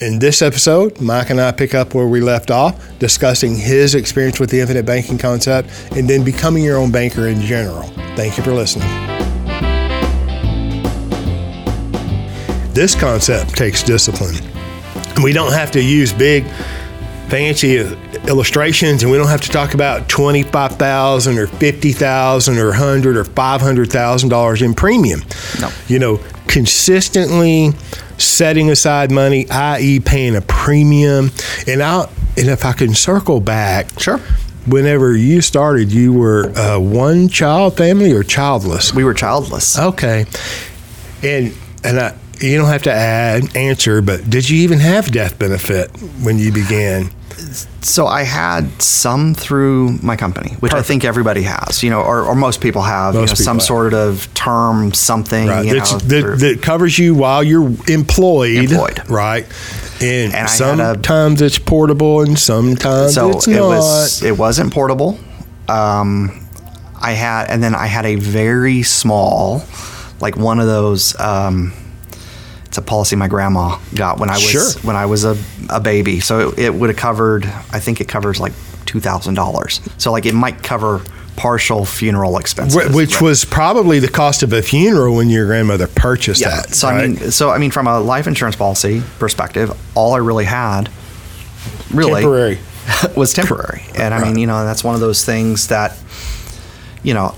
In this episode, Mike and I pick up where we left off, discussing his experience with the infinite banking concept and then becoming your own banker in general. Thank you for listening. This concept takes discipline. We don't have to use big, fancy illustrations, and we don't have to talk about $25,000 or $50,000 or $100,000 or $500,000 in premium. No. You know, consistently setting aside money, i.e. paying a premium. And if I can circle back, sure. Whenever you started, you were a one-child family or childless? We were childless. Okay. And you don't have to answer, but did you even have death benefit when you began? So I had some through my company, which Perfect. I think everybody has, you know, or most people have some sort of term, something right. that covers you while you're employed. Right. And sometimes it's portable and sometimes it's not. It wasn't portable. I had a very small, like one of those, it's a policy my grandma got when I was a baby. So it would have covered, I think it covers like $2,000. So like it might cover partial funeral expenses. Which was probably the cost of a funeral when your grandmother purchased that. So right? I mean, from a life insurance policy perspective, all I really had was temporary. And right. I mean, you know, that's one of those things that, you know,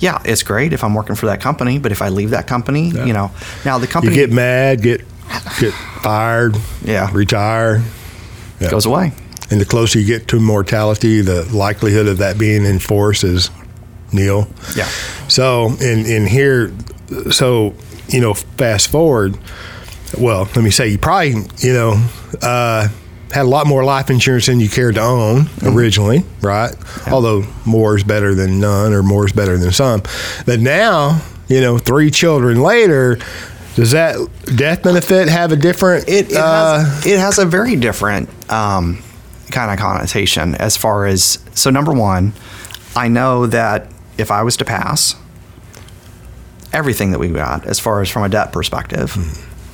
yeah, it's great if I'm working for that company, but if I leave that company, you know, now the company... You get mad, get fired, retire. Yeah. It goes away. And the closer you get to mortality, the likelihood of that being enforced is nil. Yeah. So, you know, fast forward, well, let me say, you probably, you know... had a lot more life insurance than you cared to own originally, right? Yeah. Although more is better than none, or more is better than some. But now, you know, 3 children later, does that death benefit have a different? It has a very different kind of connotation as far as, so number one, I know that if I was to pass, everything that we got as far as from a debt perspective,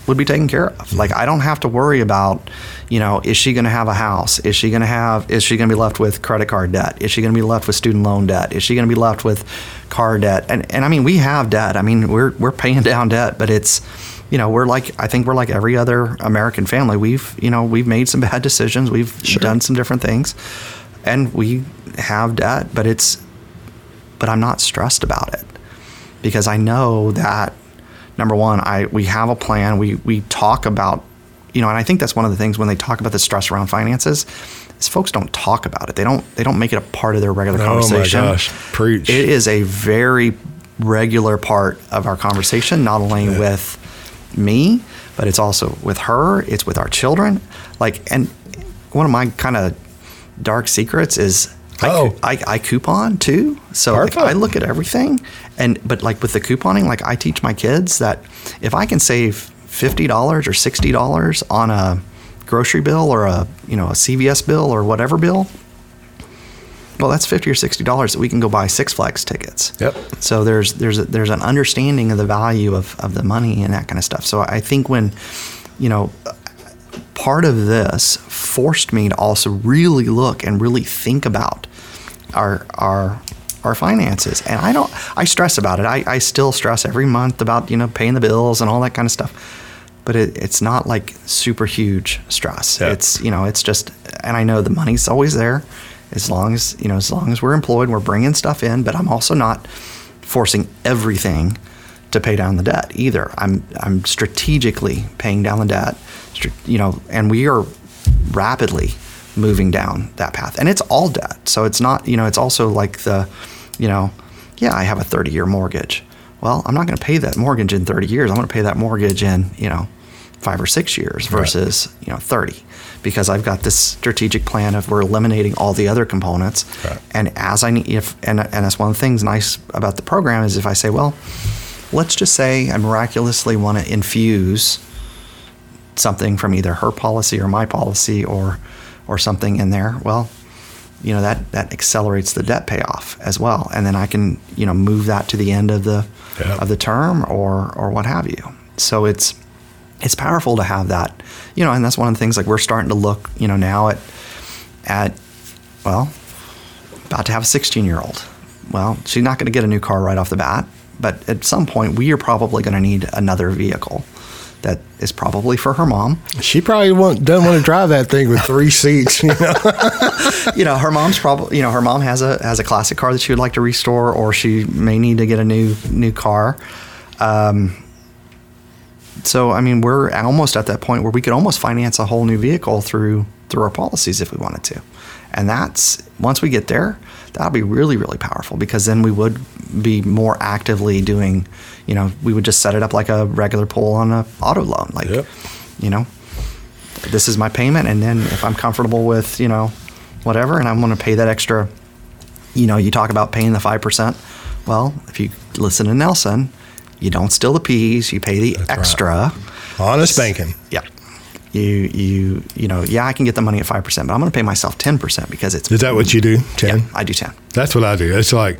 would be taken care of. Like, I don't have to worry about, you know, is she going to have a house? Is she going to be left with credit card debt? Is she going to be left with student loan debt? Is she going to be left with car debt? And I mean, we have debt. I mean, we're paying down debt, but it's, you know, I think we're like every other American family. We've made some bad decisions. We've done some different things, and we have debt, but I'm not stressed about it because I know that, number one, we have a plan. We talk about, you know, and I think that's one of the things when they talk about the stress around finances, is folks don't talk about it. They don't make it a part of their regular conversation. Oh my gosh, preach! It is a very regular part of our conversation, not only with me, but it's also with her. It's with our children. Like, and one of my kind of dark secrets is. I coupon too, so like I look at everything, but like with the couponing, like I teach my kids that if I can save $50 or $60 on a grocery bill or a CVS bill or whatever bill, well, that's $50 or $60 that we can go buy Six Flags tickets. Yep. So there's an understanding of the value of the money and that kind of stuff. So I think when, you know. Part of this forced me to also really look and really think about our finances. And I stress about it. I still stress every month about, you know, paying the bills and all that kind of stuff. But it's not like super huge stress. Yeah. It's, you know, it's just, and I know the money's always there as long as we're employed, we're bringing stuff in, but I'm also not forcing everything to pay down the debt either. I'm strategically paying down the debt, you know, and we are rapidly moving down that path. And it's all debt. So it's not, you know, it's also like the, you know, I have a 30-year mortgage. Well, I'm not going to pay that mortgage in 30 years. I'm going to pay that mortgage in, you know, 5 or 6 years versus, you know, 30, because I've got this strategic plan of we're eliminating all the other components. Right. And as I need, and that's one of the things nice about the program is if I say, well, let's just say I miraculously want to infuse something from either her policy or my policy or something in there. Well, you know, that accelerates the debt payoff as well. And then I can, you know, move that to the end of the term or what have you. So it's it's powerful to have that, you know, and that's one of the things, like, we're starting to look, you know, now at well, about to have a 16-year-old. Well, she's not going to get a new car right off the bat, but at some point we are probably going to need another vehicle that is probably for her mom. She probably doesn't want to drive that thing with three seats, you know. You know, her mom's probably, you know, her mom has a classic car that she would like to restore, or she may need to get a new car. So, I mean, we're almost at that point where we could almost finance a whole new vehicle through our policies if we wanted to. And that's, once we get there, that'll be really, really powerful, because then we would be more actively doing, you know, we would just set it up like a regular pull on an auto loan. Like, yep. You know, this is my payment. And then if I'm comfortable with, you know, whatever, and I'm going to pay that extra, you know, you talk about paying the 5%. Well, if you listen to Nelson, you don't steal the peas, you pay the That's extra. Right. Honest banking. Yeah. You know, yeah, I can get the money at 5%, but I'm going to pay myself 10% because it's... Is that what you do, 10? Yeah, I do 10. That's what I do. It's like,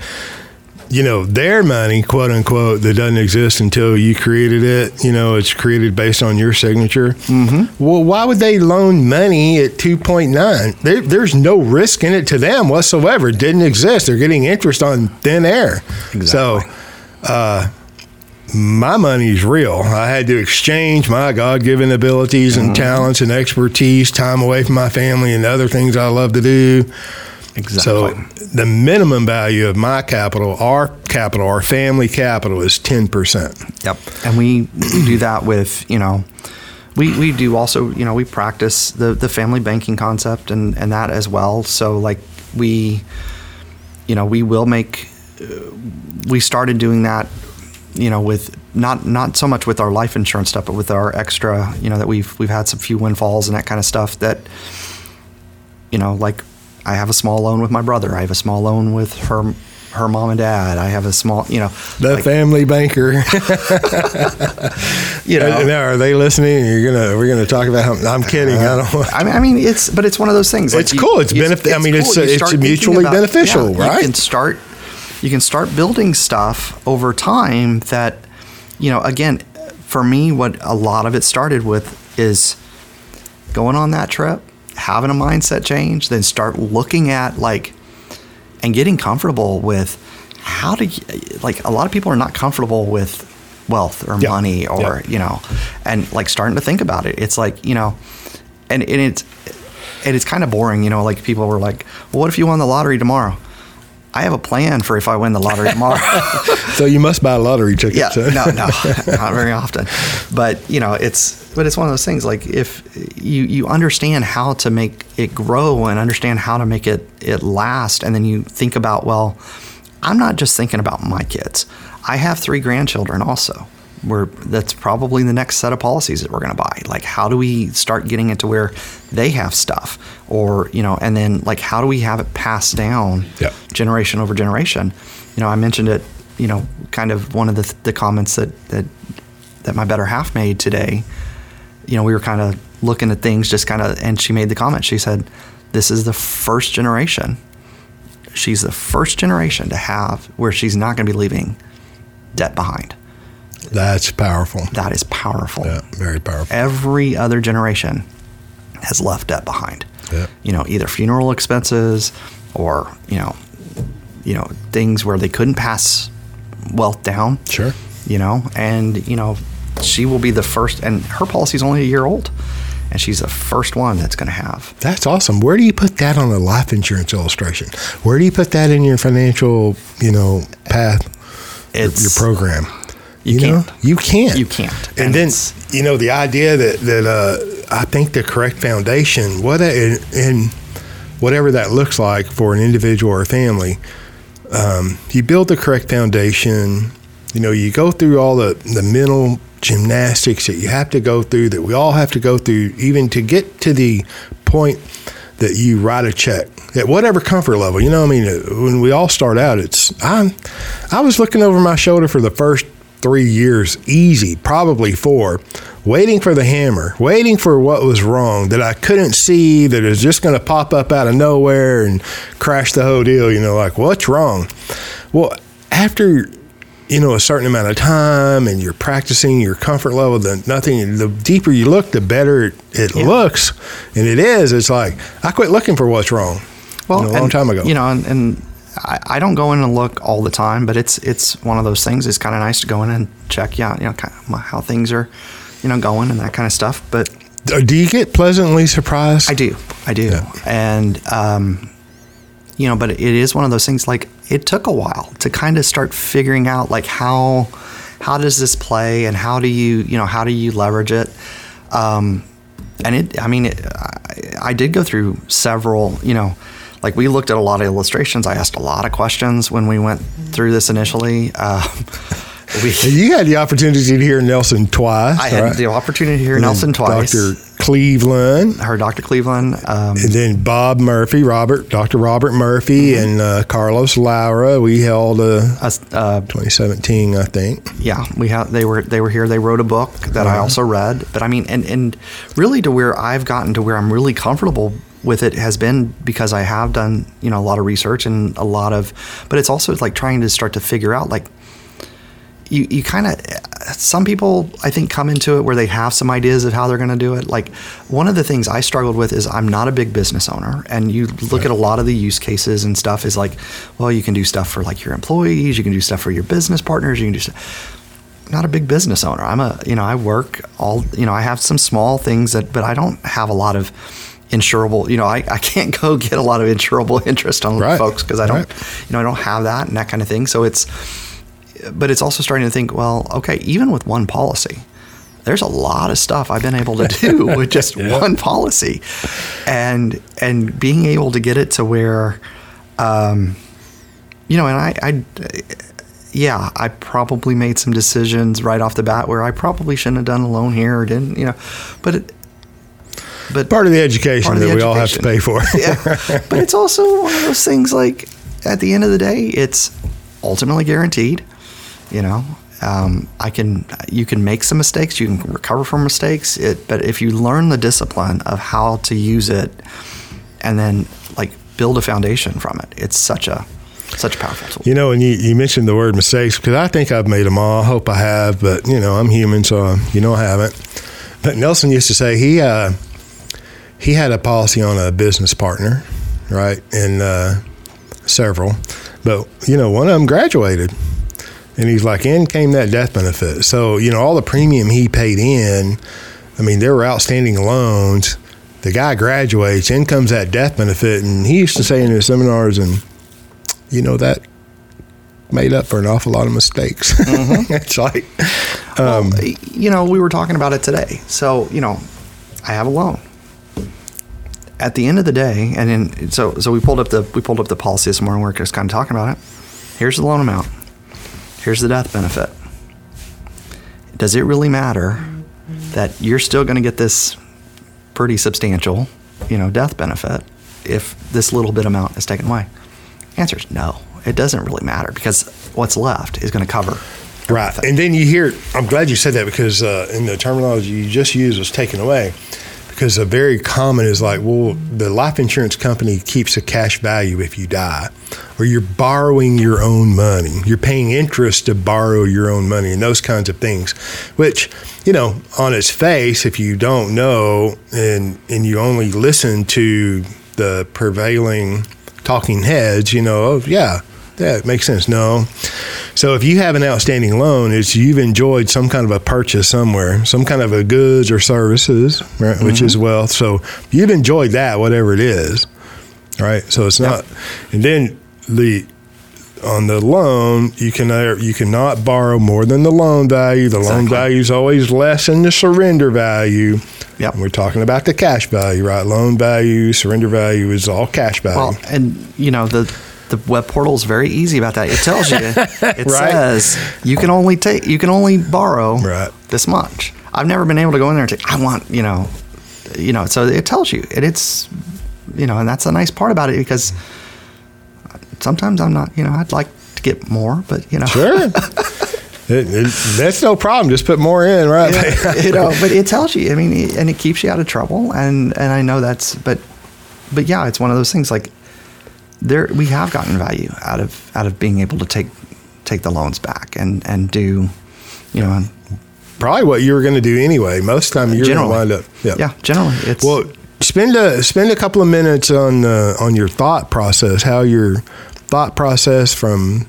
you know, their money, quote unquote, that doesn't exist until you created it. You know, it's created based on your signature. Mm-hmm. Well, why would they loan money at 2.9? There's no risk in it to them whatsoever. It didn't exist. They're getting interest on thin air. Exactly. So... my money's real. I had to exchange my God-given abilities and talents and expertise, time away from my family and other things I love to do. Exactly. So the minimum value of my capital, our family capital, is 10%. Yep. And we do that with, you know, we do also, you know, we practice the family banking concept and that as well. So, like, we started doing that, you know, with not so much with our life insurance stuff, but with our extra, you know, that we've had some few windfalls and that kind of stuff that, you know, like, I have a small loan with my brother. I have a small loan with her mom and dad. I have a small, you know. The like, family banker. You know. Now, are they listening? We're going to talk about how, I'm kidding. I don't. I mean, it's one of those things. It's like, cool. It's mutually beneficial, right? You can start building stuff over time that, you know, again, for me, what a lot of it started with is going on that trip, having a mindset change, then start looking at, like, and getting comfortable with how do you, like, a lot of people are not comfortable with wealth or money or, you know, and, like, starting to think about it. It's like, you know, and it's kind of boring, you know, like, people were like, well, what if you won the lottery tomorrow? I have a plan for if I win the lottery tomorrow. So you must buy a lottery ticket. Yeah, so. no, not very often. But, you know, it's one of those things, like, if you understand how to make it grow and understand how to make it last, and then you think about, well, I'm not just thinking about my kids. I have 3 grandchildren also. That's probably the next set of policies that we're going to buy. Like, how do we start getting it to where they have stuff, or, you know, and then, like, how do we have it passed down generation over generation? You know, I mentioned it, you know, kind of one of the comments that my better half made today. You know, we were kind of looking at things just kind of, and she made the comment. She said, this is the first generation. She's the first generation to have where she's not going to be leaving debt behind. That's powerful. That is powerful. Yeah, very powerful. Every other generation has left debt behind. Yeah. You know, either funeral expenses or, you know, things where they couldn't pass wealth down. Sure. You know, and, you know, she will be the first, and her policy is only a year old, and she's the first one that's going to have. That's awesome. Where do you put that on the life insurance illustration? Where do you put that in your financial, you know, path, your program? You can't. And then, you know, the idea that I think the correct foundation, whatever that looks like for an individual or a family, you build the correct foundation. You know, you go through all the mental gymnastics that you have to go through, that we all have to go through, even to get to the point that you write a check at whatever comfort level. You know what I mean? When we all start out, I was looking over my shoulder for the first 3 years, easy, probably 4, waiting for the hammer, waiting for what was wrong that I couldn't see, that is just going to pop up out of nowhere and crash the whole deal. You know, like, what's wrong? Well, after you know, a certain amount of time and you're practicing your comfort level, the deeper you look, the better it looks. And it is. It's like, I quit looking for what's wrong long time ago. You know, and I don't go in and look all the time, but it's one of those things. It's kind of nice to go in and check, kind of how things are, going and that kind of stuff. But do you get pleasantly surprised? I do. Yeah. And, but it is one of those things, like, it took a while to kind of start figuring out, like, how does this play and how do you leverage it? I did go through several, like, we looked at a lot of illustrations. I asked a lot of questions when we went through this initially. You had the opportunity to hear Nelson twice. I had the opportunity to hear Nelson twice. Dr. Cleveland. And then Dr. Robert Murphy, mm-hmm. and Carlos Lara. We held 2017, I think. Yeah, they were here. They wrote a book that I also read. But I mean, and really, to where I've gotten to where I'm really comfortable with it has been because I have done, a lot of research and but it's also like trying to start to figure out, like, You kind of, some people I think come into it where they have some ideas of how they're going to do it. Like, one of the things I struggled with is I'm not a big business owner, and you look at a lot of the use cases and stuff is like, well, you can do stuff for, like, your employees, you can do stuff for your business partners, you can do stuff. Not a big business owner. I'm I work I have some small things but I don't have a lot of insurable, I can't go get a lot of insurable interest on folks because I don't, I don't have that and that kind of thing. So but it's also starting to think, well, okay, even with one policy, there's a lot of stuff I've been able to do with just one policy, and being able to get it to where, I probably made some decisions right off the bat where I probably shouldn't have done a loan here or didn't, but part of the education that we all have to pay for. But it's also one of those things, like, at the end of the day, it's ultimately guaranteed. You can make some mistakes, you can recover from mistakes, but if you learn the discipline of how to use it and then, like, build a foundation from it, it's such a powerful tool. And you mentioned the word mistakes, because I think I've made them all. I hope I have, but, I'm human, so, I haven't. But Nelson used to say he had a policy on a business partner, right? And several. But, one of them graduated. And he's like, in came that death benefit. So, all the premium he paid in, I mean, there were outstanding loans. The guy graduates, in comes that death benefit. And he used to say in his seminars, and, that made up for an awful lot of mistakes. Mm-hmm. It's like, we were talking about it today. So, I have a loan. At the end of the day, and then so we pulled up the policy this morning. We're just kind of talking about it. Here's the loan amount. Here's the death benefit. Does it really matter that you're still going to get this pretty substantial, death benefit if this little bit amount is taken away? Answer is no. It doesn't really matter, because what's left is going to cover everything. Right, and then you hear. I'm glad you said that, because in the terminology you just used was taken away. Because a very common is like, well, the life insurance company keeps a cash value if you die, or you're borrowing your own money. You're paying interest to borrow your own money and those kinds of things, which, on its face, if you don't know and you only listen to the prevailing talking heads, that makes sense. No. So if you have an outstanding loan, it's you've enjoyed some kind of a purchase somewhere, some kind of a goods or services, right? Mm-hmm. Which is wealth. So you've enjoyed that, whatever it is, right? So it's not. And then on the loan, you cannot borrow more than the loan value. The loan value is always less than the surrender value. Yep. And we're talking about the cash value, right? Loan value, surrender value is all cash value. Well, and the web portal is very easy about that. It tells you, it says you can only borrow this much. I've never been able to go in there and say, I want, so it tells you, and it's, and that's a nice part about it, because sometimes I'm not, I'd like to get more, but sure. That's no problem. Just put more in, right? Yeah, but it tells you, and it keeps you out of trouble. And I know that's, but yeah, it's one of those things, like, we have gotten value out of being able to take take the loans back and do, you know. Probably what you were going to do anyway. Most of the time, you're going to wind up. Yeah, yeah, generally. It's, well, spend a couple of minutes on your thought process, how your thought process from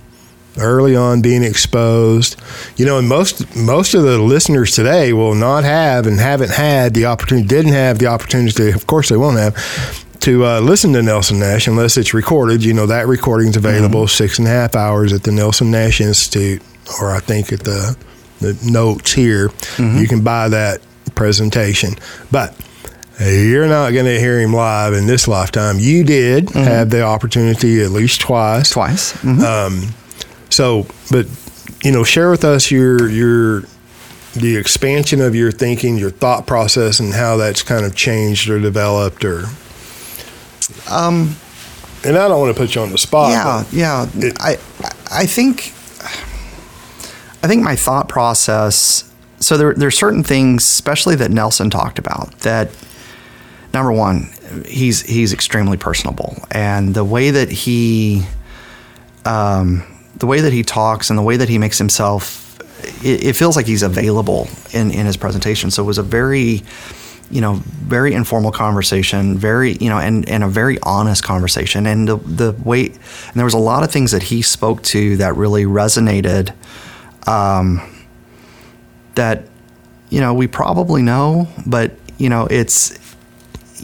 early on being exposed. You know, and most of the listeners today will not have and haven't had the opportunity, didn't have the opportunity to, of course they won't have, to listen to Nelson Nash unless it's recorded. You know, that recording's available 6.5 hours at the Nelson Nash Institute, or I think at the notes here. You can buy that presentation. But you're not going to hear him live in this lifetime. You did have the opportunity at least twice. So, but, you know, share with us the expansion of your thinking, your thought process, and how that's kind of changed or developed, or. And I don't want to put you on the spot. Yeah, yeah. I think my thought process. So there are certain things, especially that Nelson talked about. That number one, he's extremely personable, and the way that he talks and the way that he makes himself, it feels like he's available in his presentation. So it was a very, you know, very informal conversation, very, you know, and a very honest conversation. And the way, and there was a lot of things that he spoke to that really resonated, that, you know, we probably know, but, you know, it's,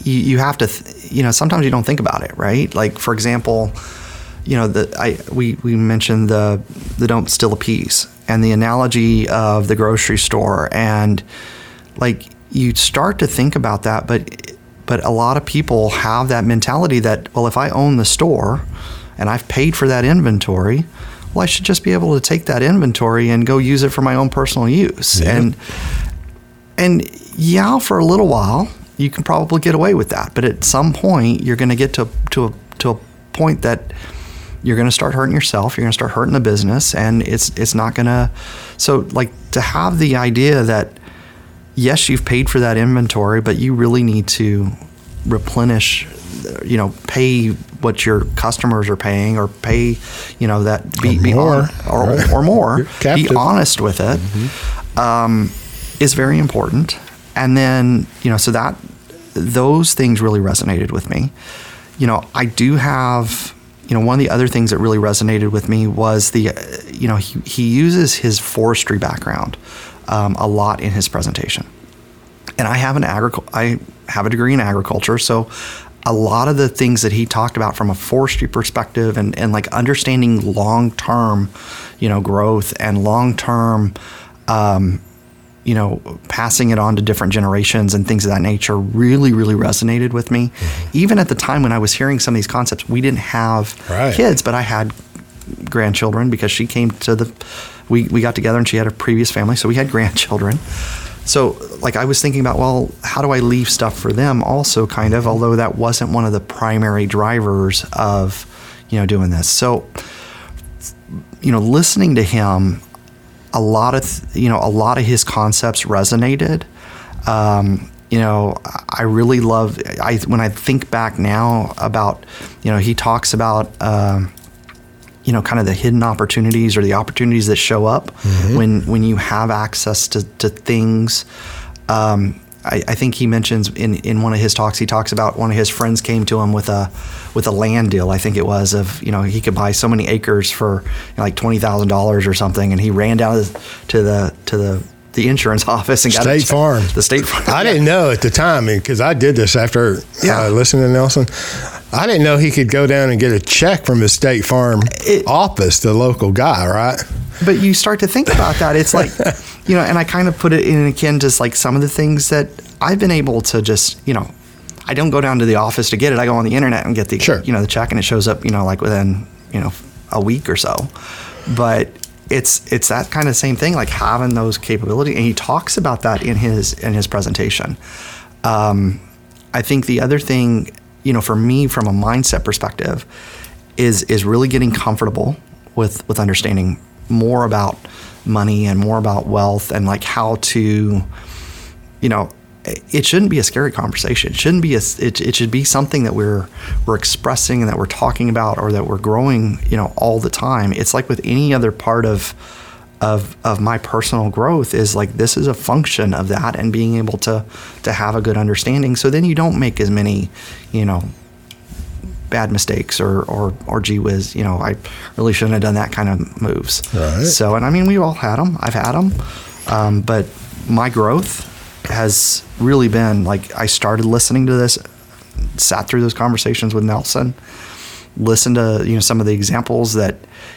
you have to, you know, sometimes you don't think about it, right? Like, for example, you know, we mentioned the don't steal a piece and the analogy of the grocery store, and like, you start to think about that, but a lot of people have that mentality that, well, if I own the store and I've paid for that inventory, well, I should just be able to take that inventory and go use it for my own personal use. Yeah. And yeah, for a little while, you can probably get away with that. But at some point, you're going to get to a point that you're going to start hurting yourself. You're going to start hurting the business, and it's not going to. So, like, to have the idea that, yes, you've paid for that inventory, but you really need to replenish, you know, pay what your customers are paying, or pay, you know, that be more, or more, be honest with it, is very important. And then, you know, so that those things really resonated with me. You know, I do have, you know, one of the other things that really resonated with me was the, you know, he uses his forestry background a lot in his presentation. And I have a degree in agriculture, so a lot of the things that he talked about from a forestry perspective and like understanding long-term, you know, growth and long-term, you know, passing it on to different generations and things of that nature really, really resonated with me. Even at the time when I was hearing some of these concepts, we didn't have kids, but I had grandchildren because she came to we got together and she had a previous family, so we had grandchildren. So, like, I was thinking about, well, how do I leave stuff for them also, kind of, although that wasn't one of the primary drivers of, you know, doing this. So, you know, listening to him, a lot of his concepts resonated. You know, I really love, when I think back now about, you know, he talks about, you know, kind of the hidden opportunities or the opportunities that show up when you have access to things. I think he mentions in one of his talks, he talks about one of his friends came to him with a land deal, I think it was, of, you know, he could buy so many acres for, you know, like $20,000 or something, and he ran down to the insurance office and got State Farm. The State Farm. I didn't know at the time, because I did this after listening to Nelson. I didn't know he could go down and get a check from his State Farm office, the local guy, right? But you start to think about that. It's like, you know, and I kind of put it in akin to like some of the things that I've been able to just, you know, I don't go down to the office to get it. I go on the internet and get the, you know, the check, and it shows up, you know, like within, you know, a week or so. But it's that kind of same thing, like having those capabilities. And he talks about that in his presentation. I think the other thing, you know, for me, from a mindset perspective, is really getting comfortable with understanding more about money and more about wealth, and like how to, you know, it shouldn't be a scary conversation. It shouldn't be it should be something that we're expressing and that we're talking about, or that we're growing, you know, all the time. It's like with any other part of my personal growth, is like, this is a function of that, and being able to have a good understanding. So then you don't make as many, you know, bad mistakes or gee whiz, you know, I really shouldn't have done that kind of moves. Right. So, and I mean, we all had them. I've had them. But my growth has really been like, I started listening to this, sat through those conversations with Nelson, listened to, you know, some of the examples that,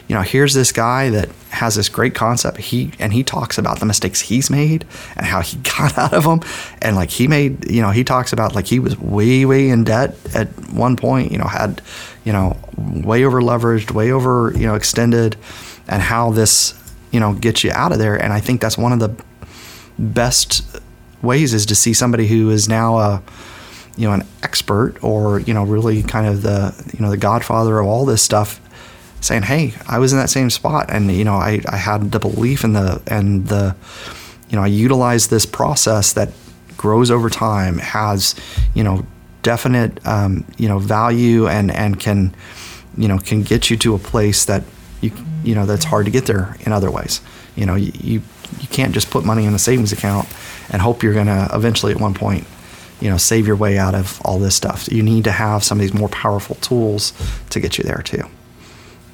you know, here's this guy that has this great concept. He talks about the mistakes he's made and how he got out of them. And like he made, you know, he talks about like he was way in debt at one point, you know, had, you know, way over leveraged, way over, you know, extended, and how this, you know, gets you out of there. And I think that's one of the best ways, is to see somebody who is now a, you know, an expert, or, you know, really kind of the, you know, the godfather of all this stuff, saying, hey, I was in that same spot, and, you know, I had the belief and the, you know, I utilized this process that grows over time, has, you know, definite, you know, value, and can, you know, can get you to a place that you know, that's hard to get there in other ways. You know, you can't just put money in a savings account and hope you're going to eventually at one point, you know, save your way out of all this stuff. You need to have some of these more powerful tools to get you there too.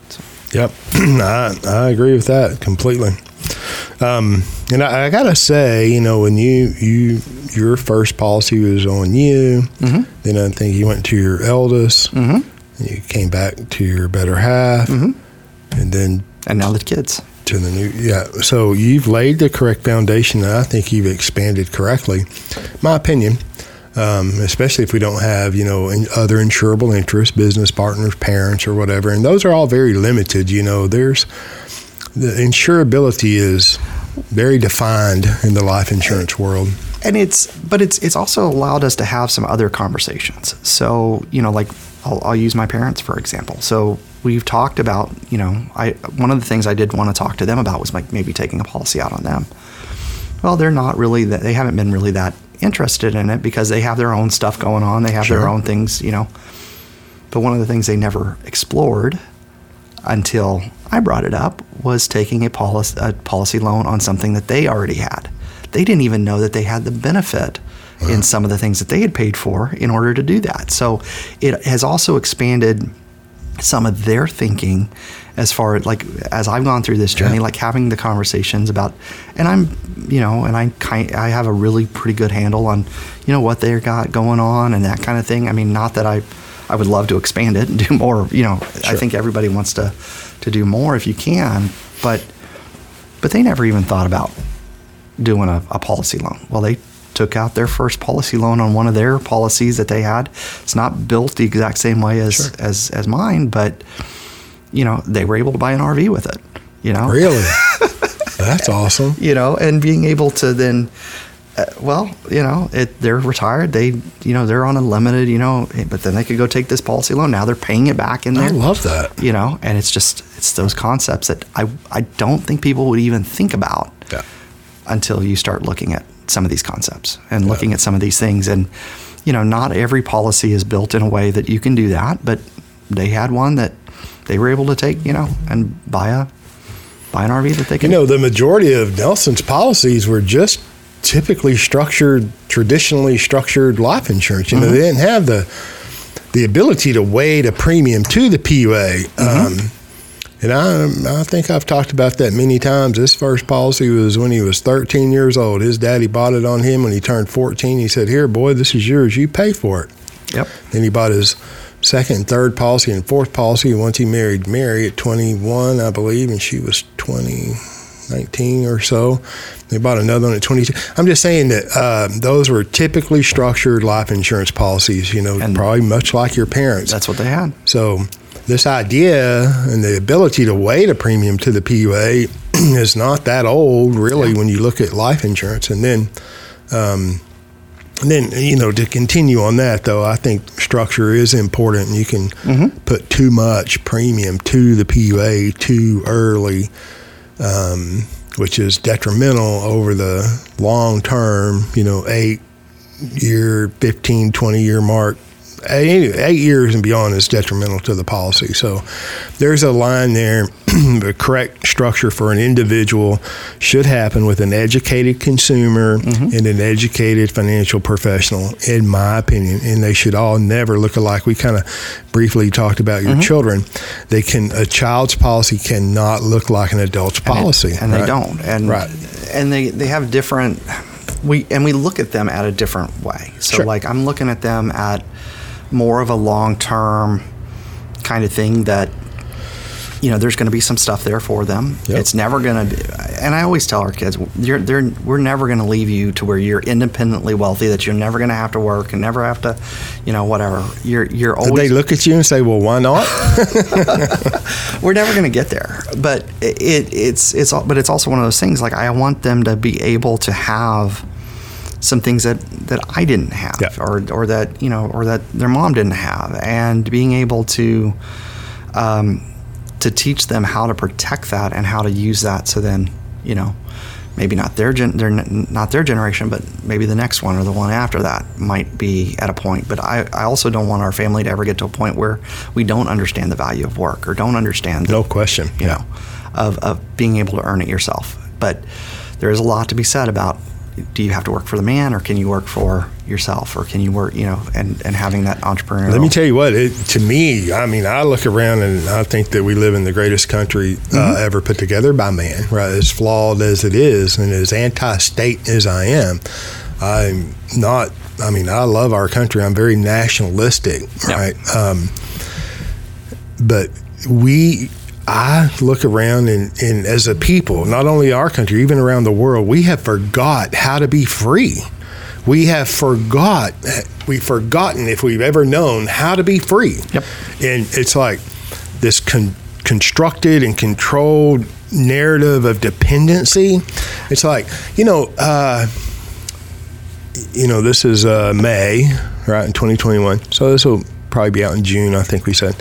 So. Yep. I agree with that completely. And I gotta say, you know, when your first policy was on you, mm-hmm. then I think you went to your eldest, mm-hmm. and you came back to your better half, mm-hmm. and now the kids. To the new, yeah. So you've laid the correct foundation, and I think you've expanded correctly. My opinion. Especially if we don't have, you know, other insurable interests, business partners, parents, or whatever. And those are all very limited. You know, there's the insurability is very defined in the life insurance world. And it's also allowed us to have some other conversations. So, you know, like I'll use my parents, for example. So we've talked about, you know, one of the things I did want to talk to them about was like maybe taking a policy out on them. Well, they're not really that, they haven't been really that interested in it, because they have their own stuff going on. They have sure. their own things, you know. But one of the things they never explored until I brought it up was taking a policy loan on something that they already had. They didn't even know that they had the benefit wow. in some of the things that they had paid for in order to do that. So it has also expanded some of their thinking as far as like, as I've gone through this journey, yeah. like having the conversations about, and I'm, you know, and I have a really pretty good handle on, you know, what they got going on and that kind of thing. I mean, not that I would love to expand it and do more, you know, sure. I think everybody wants to do more if you can, but they never even thought about doing a policy loan. Well, they took out their first policy loan on one of their policies that they had. It's not built the exact same way as, sure. as mine, but you know, they were able to buy an RV with it, you know? Really? That's awesome. You know, and being able to then, well, you know, they're retired. They, you know, they're on a limited, you know, but then they could go take this policy loan. Now they're paying it back in there. I love that. You know, and it's just, it's those concepts that I don't think people would even think about yeah. until you start looking at some of these concepts and yeah. looking at some of these things. And, you know, not every policy is built in a way that you can do that, but they had one that they were able to take, you know, and buy an RV that they can. You know, the majority of Nelson's policies were just typically traditionally structured life insurance. You mm-hmm. know, they didn't have the ability to waive a premium to the PUA. Mm-hmm. And I think I've talked about that many times. His first policy was when he was 13 years old. His daddy bought it on him when he turned 14. He said, here, boy, this is yours. You pay for it. Yep. Then he bought his second, third policy, and fourth policy. Once he married Mary at 21, I believe, and she was 19 or so. They bought another one at 22. I'm just saying that those were typically structured life insurance policies, you know, and probably much like your parents. That's what they had. So this idea and the ability to waive a premium to the PUA is not that old, really, yeah. when you look at life insurance. And then you know, to continue on that, though, I think structure is important. You can mm-hmm. put too much premium to the PUA too early, which is detrimental over the long term, you know, 8, 8-year, 15, 20-year mark. 8 years and beyond is detrimental to the policy. So there's a line there. The correct structure for an individual should happen with an educated consumer and an educated financial professional, in my opinion. And they should all never look alike. We kind of briefly talked about your children. They can, a child's policy cannot look like an adult's policy. And right? They don't. And, and they have different, we look at them at a different way. So like I'm looking at them at more of a long-term kind of thing that, you know, there's going to be some stuff there for them. It's never going to be, and I always tell our kids, we're never going to leave you to where you're independently wealthy, that you're never going to have to work and never have to, you know, whatever. You're always. Did they look at you and say, well, why not? We're never going to get there. But it's also one of those things, like I want them to be able to have some things that I didn't have, or that, you know, or that their mom didn't have, and being able to teach them how to protect that and how to use that. So then, you know, maybe not their generation, but maybe the next one or the one after that might be at a point. But I also don't want our family to ever get to a point where we don't understand the value of work or don't understand the, you know, of being able to earn it yourself. But there is a lot to be said about, do you have to work for the man, or can you work for yourself, or can you work, you know, and having that entrepreneurial. Let me tell you what, to me, I mean, I look around and I think that we live in the greatest country ever put together by man, right? As flawed as it is and as anti-state as I am, I'm not, I mean, I love our country. I'm very nationalistic, right? But I look around and as a people, not only our country, even around the world, we have forgot how to be free. We've forgotten, if we've ever known, how to be free. And it's like this constructed and controlled narrative of dependency. It's like, you know, this is May, right, in 2021. So this will probably be out in June, I think we said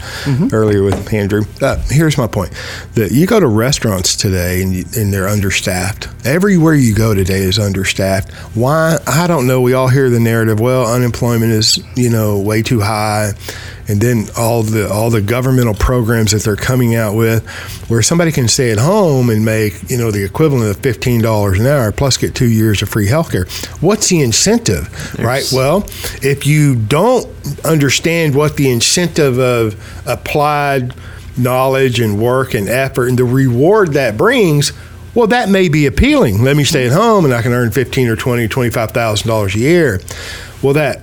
earlier with Andrew. Here's my point. That you go to restaurants today and they're understaffed. Everywhere you go today is understaffed. Why? I don't know. We all hear the narrative, well, unemployment is, you know, way too high. And then all the governmental programs that they're coming out with, where somebody can stay at home and make, you know, the equivalent of $15 an hour plus get 2 years of free healthcare. What's the incentive, right? Well, if you don't understand what the incentive of applied knowledge and work and effort and the reward that brings, well, that may be appealing. Let me stay at home and I can earn $15 or $20, $25,000 a year. Well,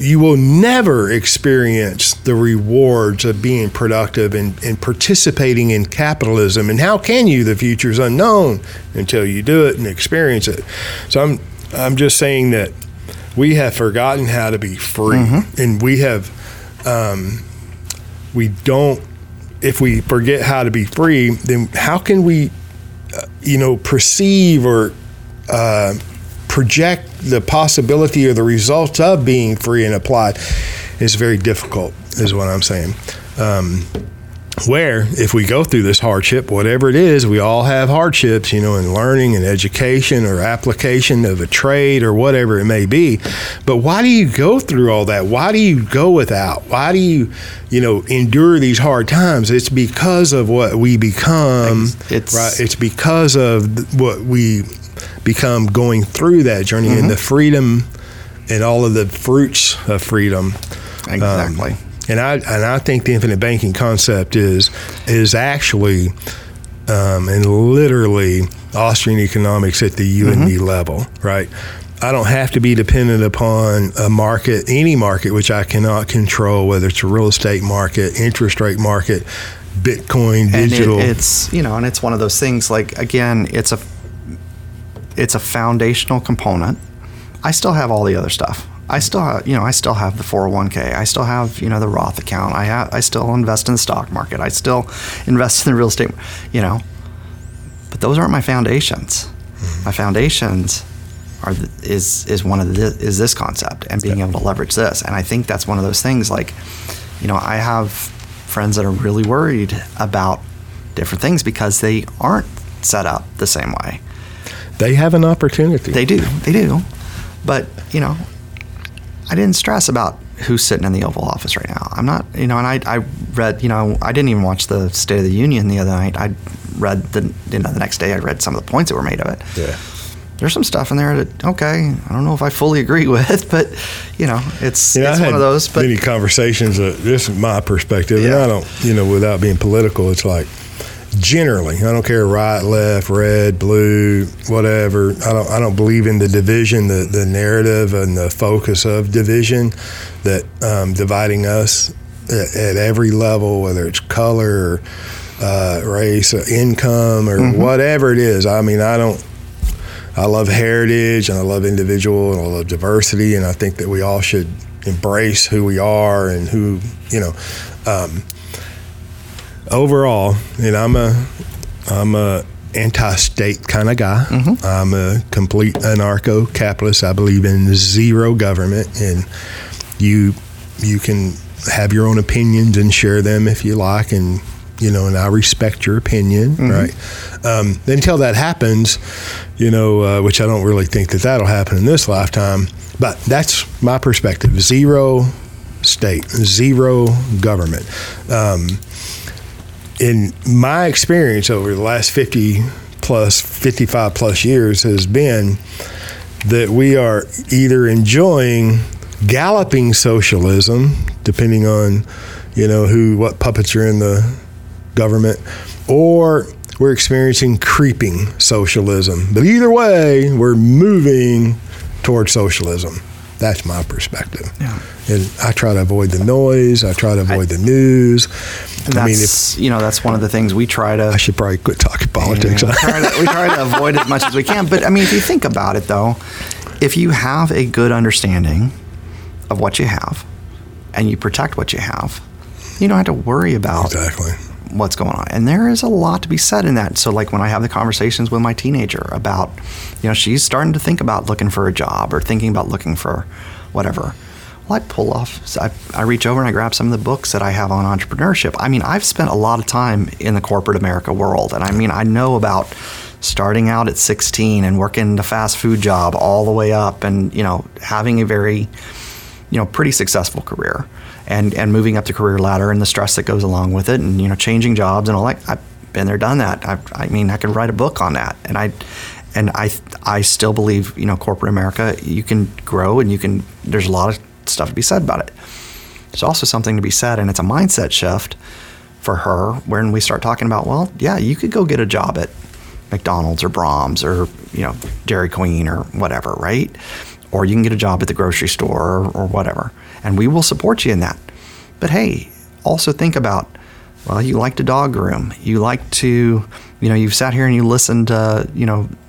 you will never experience the rewards of being productive and participating in capitalism. And how can you? The future's unknown until you do it and experience it. So I'm just saying that we have forgotten how to be free, and we have we don't. If we forget how to be free, then how can we, you know, perceive or project the possibility or the results of being free and applied? Is very difficult, is what I'm saying. Where if we go through this hardship, whatever it is, we all have hardships, you know, in learning and education or application of a trade or whatever it may be. But why do you go through all that? Why do you go without? Why do you, you know, endure these hard times? It's because of what we become, right? It's because of what we become going through that journey and the freedom and all of the fruits of freedom. Exactly. And I think the infinite banking concept is actually and literally Austrian economics at the U&D level, right? I don't have to be dependent upon a market, any market, which I cannot control, whether it's a real estate market, interest rate market, Bitcoin, digital. And it's, you know, and it's one of those things, like, again, it's a foundational component. I still have all the other stuff. I still have the 401k. I still have, you know, the Roth account. I still invest in the stock market. I still invest in the real estate, you know. But those aren't my foundations. My foundations are is this concept and being able to leverage this. And I think that's one of those things, like, you know, I have friends that are really worried about different things because they aren't set up the same way. They have an opportunity. They do. But, you know, I didn't stress about who's sitting in the Oval Office right now. I'm not, and I read, I didn't even watch the State of the Union the other night. I read the next day I read some of the points that were made of it. Yeah. There's some stuff in there that, okay, I don't know if I fully agree with, but, it's one of those. But many conversations, this is my perspective, yeah. And I don't, without being political, it's like, generally, I don't care right, left, red, blue, whatever. I don't believe in the division, the narrative and the focus of division that dividing us at every level, whether it's color or race or income or mm-hmm. whatever it is. I mean, I love heritage and I love individual and I love diversity, and I think that we all should embrace who we are and who, overall, and I'm a anti-state kind of guy. Mm-hmm. I'm a complete anarcho-capitalist. I believe in zero government, and you can have your own opinions and share them if you like, and and I respect your opinion, mm-hmm. right? Until that happens, which I don't really think that'll happen in this lifetime. But that's my perspective: zero state, zero government. In my experience over the last 55 plus years has been that we are either enjoying galloping socialism, depending on, what puppets are in the government, or we're experiencing creeping socialism. But either way, we're moving toward socialism. That's my perspective. Yeah. And I try to avoid the noise. I try to avoid the news. That's one of the things we try to... I should probably quit talking politics. Yeah, we try to avoid as much as we can. But, if you think about it, though, if you have a good understanding of what you have and you protect what you have, you don't have to worry about exactly what's going on. And there is a lot to be said in that. So, like, when I have the conversations with my teenager about, she's starting to think about looking for a job or thinking about looking for whatever. Well, I reach over and I grab some of the books that I have on entrepreneurship. I've spent a lot of time in the corporate America world. And I know about starting out at 16 and working the fast food job all the way up and, having a very, pretty successful career. And moving up the career ladder and the stress that goes along with it, and changing jobs and all that. I've been there, done that. I could write a book on that. And I still believe corporate America, you can grow and there's a lot of stuff to be said about it. There's also something to be said, and it's a mindset shift for her when we start talking about, well, yeah, you could go get a job at McDonald's or Brahms or Dairy Queen or whatever, right? Or you can get a job at the grocery store or whatever. And we will support you in that. But hey, also think about, well, you like to dog groom. You like to, you've sat here and you listened to,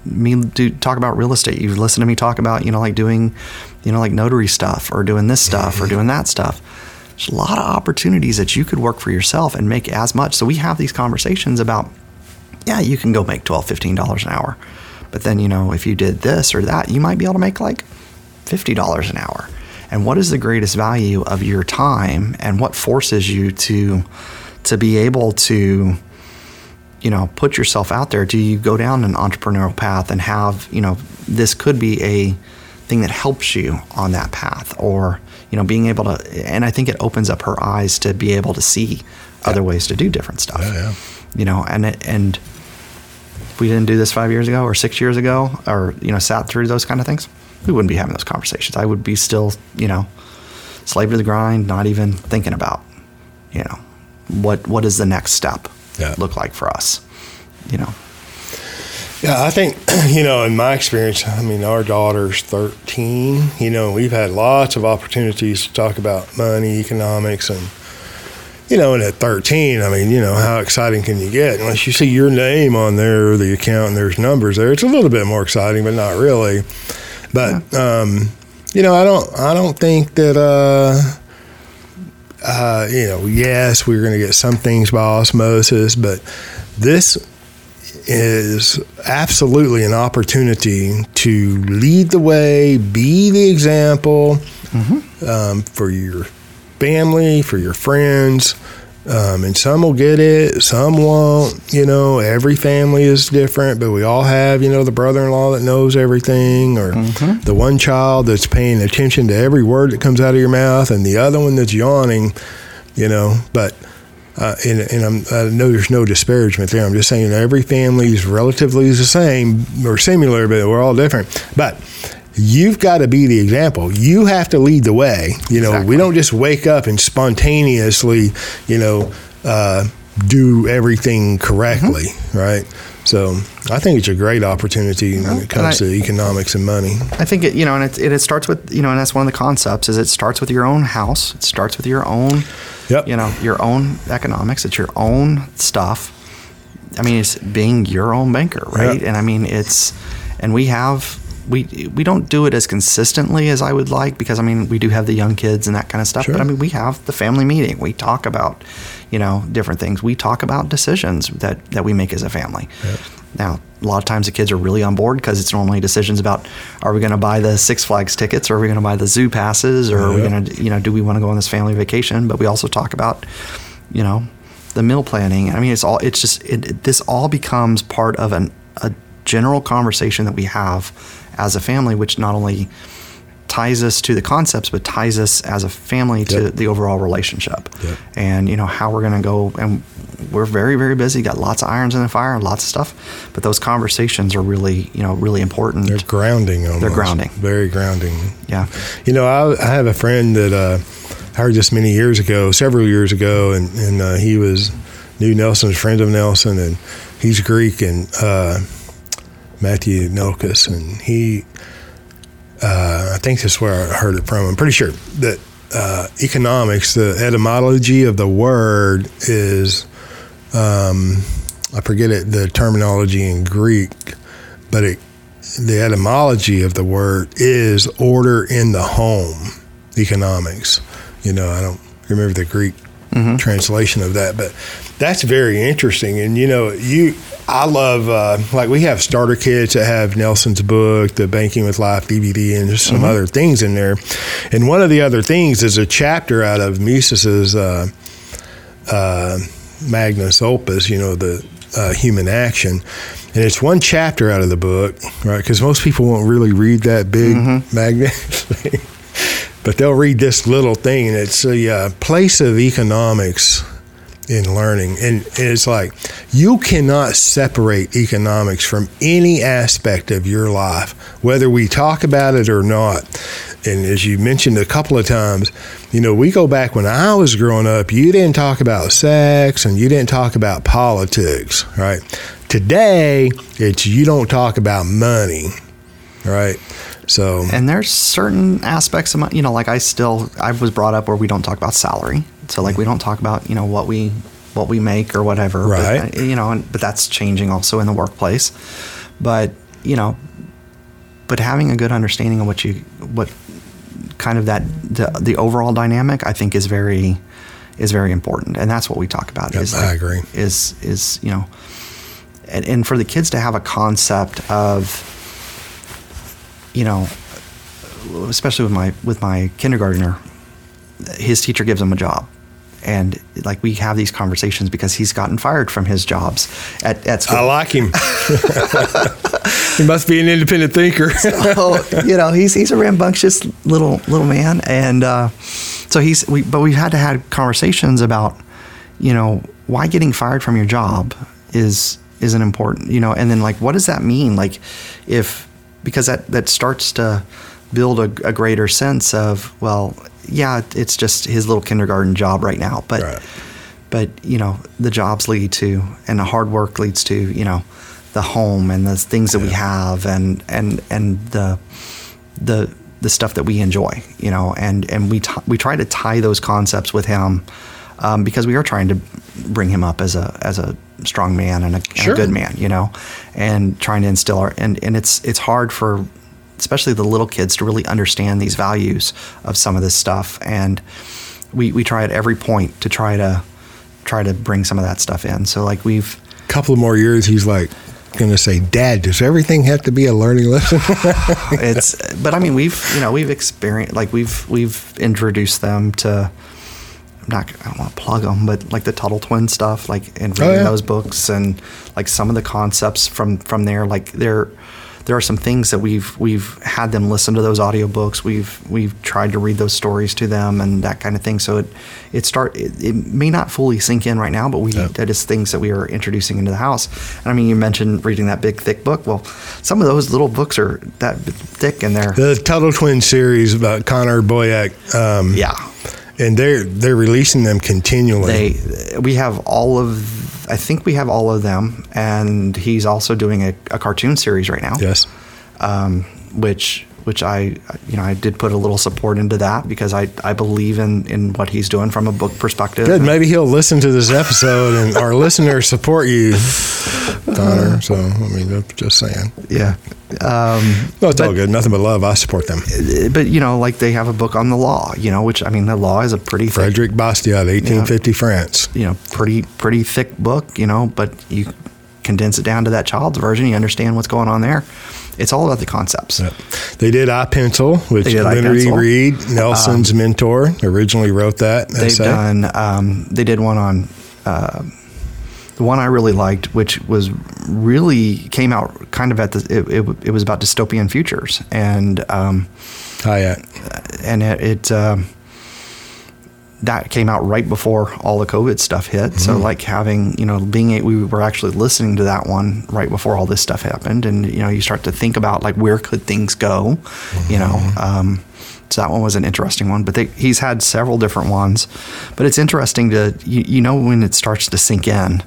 me talk about real estate. You've listened to me talk about, like doing, like notary stuff or doing this stuff or doing that stuff. There's a lot of opportunities that you could work for yourself and make as much. So we have these conversations about, yeah, you can go make $12, $15 an hour. But then, if you did this or that, you might be able to make like $50 an hour. And what is the greatest value of your time, and what forces you to be able to, put yourself out there? Do you go down an entrepreneurial path and have, this could be a thing that helps you on that path, or, being able to, and I think it opens up her eyes to be able to see other ways to do different stuff, and if we didn't do this 5 years ago or 6 years ago, or, sat through those kind of things, we wouldn't be having those conversations. I would be still, slave to the grind, not even thinking about, what does the next step look like for us, Yeah, I think, in my experience, our daughter's 13, we've had lots of opportunities to talk about money, economics, and, and at 13, how exciting can you get? Unless you see your name on there, or the account, and there's numbers there, it's a little bit more exciting, but not really. But, I don't think that, yes, we're going to get some things by osmosis, but this is absolutely an opportunity to lead the way, be the example, for your family, for your friends, And some will get it, some won't, you know, every family is different, but we all have, you know, the brother-in-law that knows everything, or mm-hmm. the one child that's paying attention to every word that comes out of your mouth, and the other one that's yawning, you know, but... I know there's no disparagement there. I'm just saying every family is relatively the same or similar, but we're all different. But you've got to be the example. You have to lead the way. You know, exactly. We don't just wake up and spontaneously, you know, do everythly correctly, mm-hmm. right? So I think it's a great opportunity when it comes to economics and money. I think it, you know, and it starts with, you know, and that's one of the concepts, is it starts with your own house. It starts with your own, yep. you know, your own economics. It's your own stuff. I mean, it's being your own banker, right? Yep. And I mean, we don't do it as consistently as I would like, because I mean, we do have the young kids and that kind of stuff, sure. but I mean, we have the family meeting. We talk about, you know, different things. We talk about decisions that we make as a family. Yep. Now, a lot of times the kids are really on board, because it's normally decisions about, are we going to buy the Six Flags tickets, or are we going to buy the zoo passes, or yep. are we going to, you know, do we want to go on this family vacation? But we also talk about, you know, the meal planning. I mean, this all becomes part of a general conversation that we have as a family, which not only ties us to the concepts, but ties us as a family yep. to the overall relationship. Yep. And, you know, how we're going to go. And we're very, very busy, got lots of irons in the fire and lots of stuff. But those conversations are really, you know, really important. They're grounding almost. They're grounding. Very grounding. Yeah. You know, I have a friend that I heard this several years ago, and he was new Nelson's friend of Nelson, and he's Greek, and Matthew Nolcus, and he... I think that's where I heard it from. I'm pretty sure that economics, the etymology of the word is, I forget it, the terminology in Greek, but the etymology of the word is order in the home, economics. You know, I don't remember the Greek mm-hmm. translation of that, but that's very interesting. And, you know, I love, like we have starter kits that have Nelson's book, the Banking with Life DVD, and just some mm-hmm. other things in there. And one of the other things is a chapter out of Mises's magnus opus, you know, the human action. And it's one chapter out of the book, right? Because most people won't really read that big mm-hmm. magnus thing. But they'll read this little thing, and it's the place of economics in learning. And it's like, you cannot separate economics from any aspect of your life, whether we talk about it or not. And as you mentioned a couple of times, you know, we go back when I was growing up, you didn't talk about sex and you didn't talk about politics, right? Today, it's you don't talk about money, right? So, and there's certain aspects of my, you know, like I was brought up where we don't talk about salary. So like we don't talk about, you know, what we make or whatever, right? But, you know, but that's changing also in the workplace. But, you know, but having a good understanding of what kind of that, the overall dynamic, I think is very important. And that's what we talk about. Yep, is I agree. Is, you know, and for the kids to have a concept of, you know, especially with my kindergartner, his teacher gives him a job, and like we have these conversations because he's gotten fired from his jobs at school. I like him. He must be an independent thinker. So, you know, he's a rambunctious little man, and so we've had to have conversations about, you know, why getting fired from your job isn't important, you know, and then like what does that mean, like because that starts to build a greater sense of, well, yeah, it's just his little kindergarten job right now, but right. But you know, the jobs lead to, and the hard work leads to, you know, the home and the things that yeah. we have, and the stuff that we enjoy, you know, and we try to tie those concepts with him, because we are trying to bring him up as a strong man and a good man, you know, and trying to instill and it's hard for, especially the little kids, to really understand these values of some of this stuff. And we try at every point to try to bring some of that stuff in. So like we've... A couple of more years, he's like going to say, Dad, does everything have to be a learning lesson? But I mean, we've, you know, we've experienced, like we've introduced them to I don't want to plug them, but like the Tuttle Twin stuff, like, and reading those books, and like some of the concepts from there, like there are some things that we've had them listen to those audiobooks. We've tried to read those stories to them and that kind of thing. So it may not fully sink in right now, but that is things that we are introducing into the house. And I mean, you mentioned reading that big thick book. Well, some of those little books are that thick in there. The Tuttle Twin series about Connor Boyack. And they're releasing them continually. I think we have all of them, and he's also doing a cartoon series right now. Yes, which I did put a little support into that because I believe in what he's doing from a book perspective. Good, maybe he'll listen to this episode, and our listeners support you, Connor. So I mean, I'm just saying. Yeah, no, it's all good. Nothing but love. I support them. But like they have a book on the law, which I mean, the law is a pretty Frederick Bastiat, 1850 France. Pretty thick book, but you condense it down to that child's version. You understand what's going on there. It's all about the concepts. Yep. They did iPencil, which Lindery Reed, Nelson's mentor, originally wrote that. They did one on the one I really liked, which was really came out kind of it was about dystopian futures and that came out right before all the COVID stuff hit. Mm-hmm. So like we were actually listening to that one right before all this stuff happened. And, you start to think about like, where could things go, mm-hmm. So that one was an interesting one, but he's had several different ones, but it's interesting to, when it starts to sink in,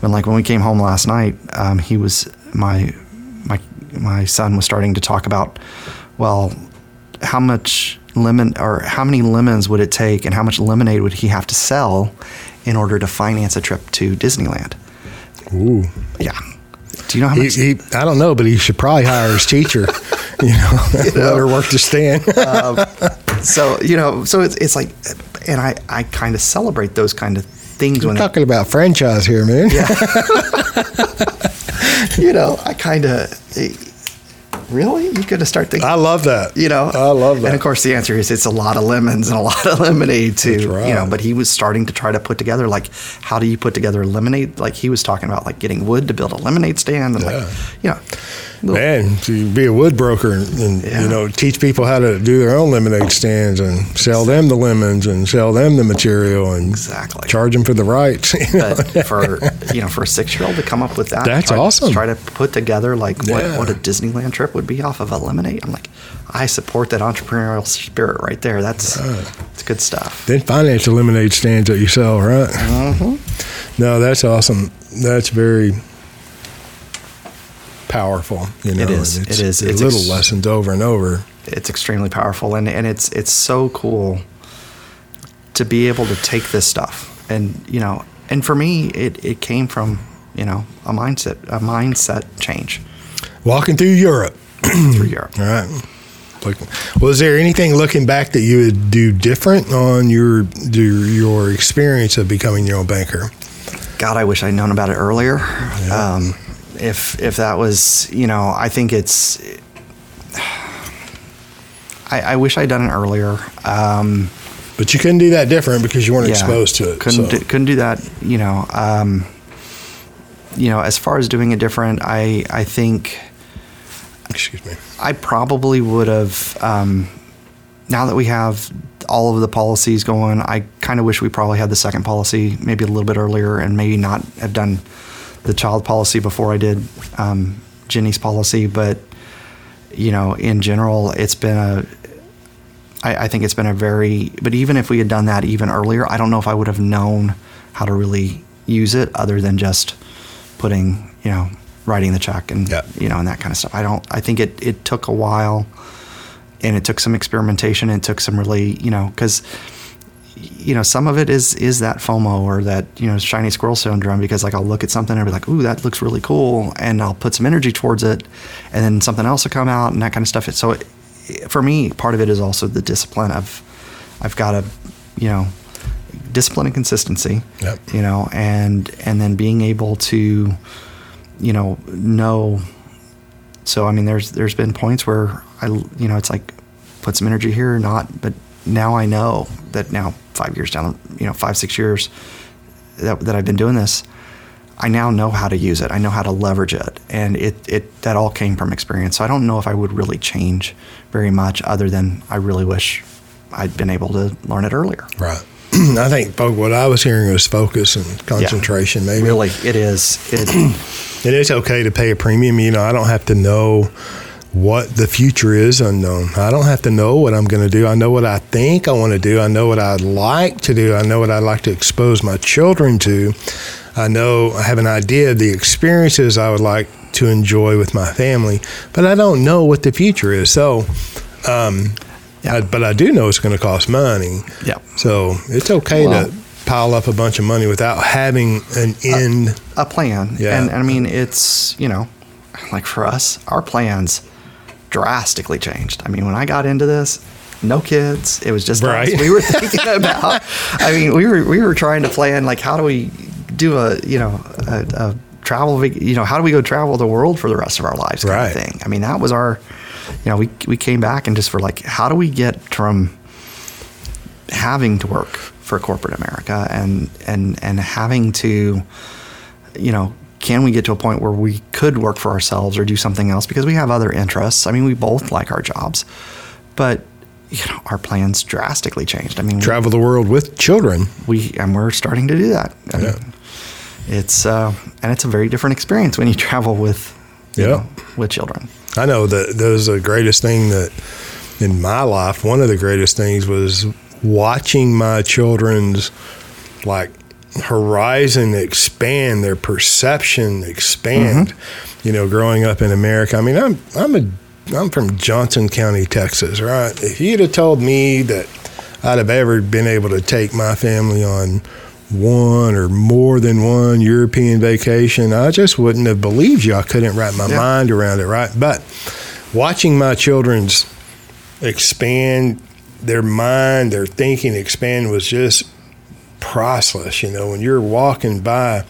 when we came home last night, he was, my son was starting to talk about, well, how many lemons would it take and how much lemonade would he have to sell in order to finance a trip to Disneyland? Ooh. Yeah. Do you know how much? I don't know, but he should probably hire his teacher, let her work to stand. So it's like, and I kind of celebrate those kind of things. We're talking about franchise here, man. Yeah. I kind of... Really? You could have started thinking. I love that. I love that. And of course, the answer is it's a lot of lemons and a lot of lemonade too. Right. But he was starting to try to put together, like, how do you put together a lemonade? Like he was talking about like getting wood to build a lemonade stand and man, to be a wood broker and teach people how to do their own lemonade stands and sell them the lemons and sell them the material and charge them for the rights. But for a 6-year-old to come up with that's awesome. Try to put together like what a Disneyland trip would be off of a lemonade. I'm like, I support that entrepreneurial spirit right there. That's it's good stuff. Then finance the lemonade stands that you sell, right? Mm-hmm. No, that's awesome. That's very powerful. It is. It's little lessons over and over. It's extremely powerful, and it's so cool to be able to take this stuff, and for me, it came from a mindset change. Walking through Europe. All right. Well, is there anything looking back that you would do different on your experience of becoming your own banker? God, I wish I'd known about it earlier. Yeah. If that was, I think it's... I wish I'd done it earlier. But you couldn't do that different because you weren't exposed to it. Couldn't do that, as far as doing it different, I think... Excuse me. I probably would have, now that we have all of the policies going, I kind of wish we probably had the second policy maybe a little bit earlier and maybe not have done the child policy before I did Jenny's policy. But, in general, it's been I think it's been but even if we had done that even earlier, I don't know if I would have known how to really use it other than just putting, writing the check and and that kind of stuff. I think it took a while, and it took some experimentation. It took some really because some of it is that FOMO or that shiny squirrel syndrome, because like I'll look at something and I'll be like, ooh, that looks really cool, and I'll put some energy towards it, and then something else will come out and that kind of stuff. So for me, part of it is also the discipline of I've got to discipline and consistency, and then being able to. So I mean, there's been points where I, it's like put some energy here or not, but now I know that now 5 years down, 5-6 years that I've been doing this, I now know how to use it. I know how to leverage it, and it that all came from experience. So I don't know if I would really change very much, other than I really wish I'd been able to learn it earlier. Right. I think what I was hearing was focus and concentration. Yeah, maybe really it is. It is okay to pay a premium. I don't have to know what the future is unknown. I don't have to know what I'm going to do. I know what I think I want to do. I know what I'd like to do. I know what I'd like to expose my children to. I have an idea of the experiences I would like to enjoy with my family, but I don't know what the future is. So, but I do know it's going to cost money. Yeah. So it's okay to pile up a bunch of money without having an end. A plan. Yeah. And I mean, it's, like for us, our plans drastically changed. I mean, when I got into this, no kids. It was just us. We were thinking about. I mean, we were trying to plan like, how do we do a travel? How do we go travel the world for the rest of our lives? Kind of thing. I mean, that was our. We came back and just were like, how do we get from having to work for corporate America and having to, can we get to a point where we could work for ourselves or do something else? Because we have other interests. I mean, we both like our jobs, but our plans drastically changed. I mean, travel the world with children. We're starting to do that. I mean, it's and it's a very different experience when you travel with with children. I know that was the greatest thing that in my life, one of the greatest things was watching my children's horizon expand, their perception expand, growing up in America. I mean, I'm from Johnson County, Texas, right? If you'd have told me that I'd have ever been able to take my family on one or more than one European vacation, I just wouldn't have believed you. I couldn't wrap my mind around it, right? But watching my children's expand, their mind, their thinking expand was just priceless. When you're walking by